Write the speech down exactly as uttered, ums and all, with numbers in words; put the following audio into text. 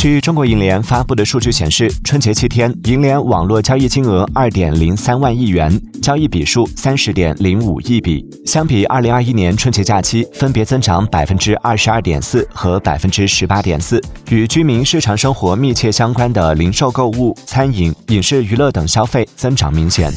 据中国银联发布的数据显示，春节七天，银联网络交易金额二点零三万亿元，交易笔数三十点零五亿笔，相比二零二一年春节假期，分别增长百分之二十二点四和百分之十八点四。与居民日常生活密切相关的零售、购物、餐饮、影视娱乐等消费增长明显。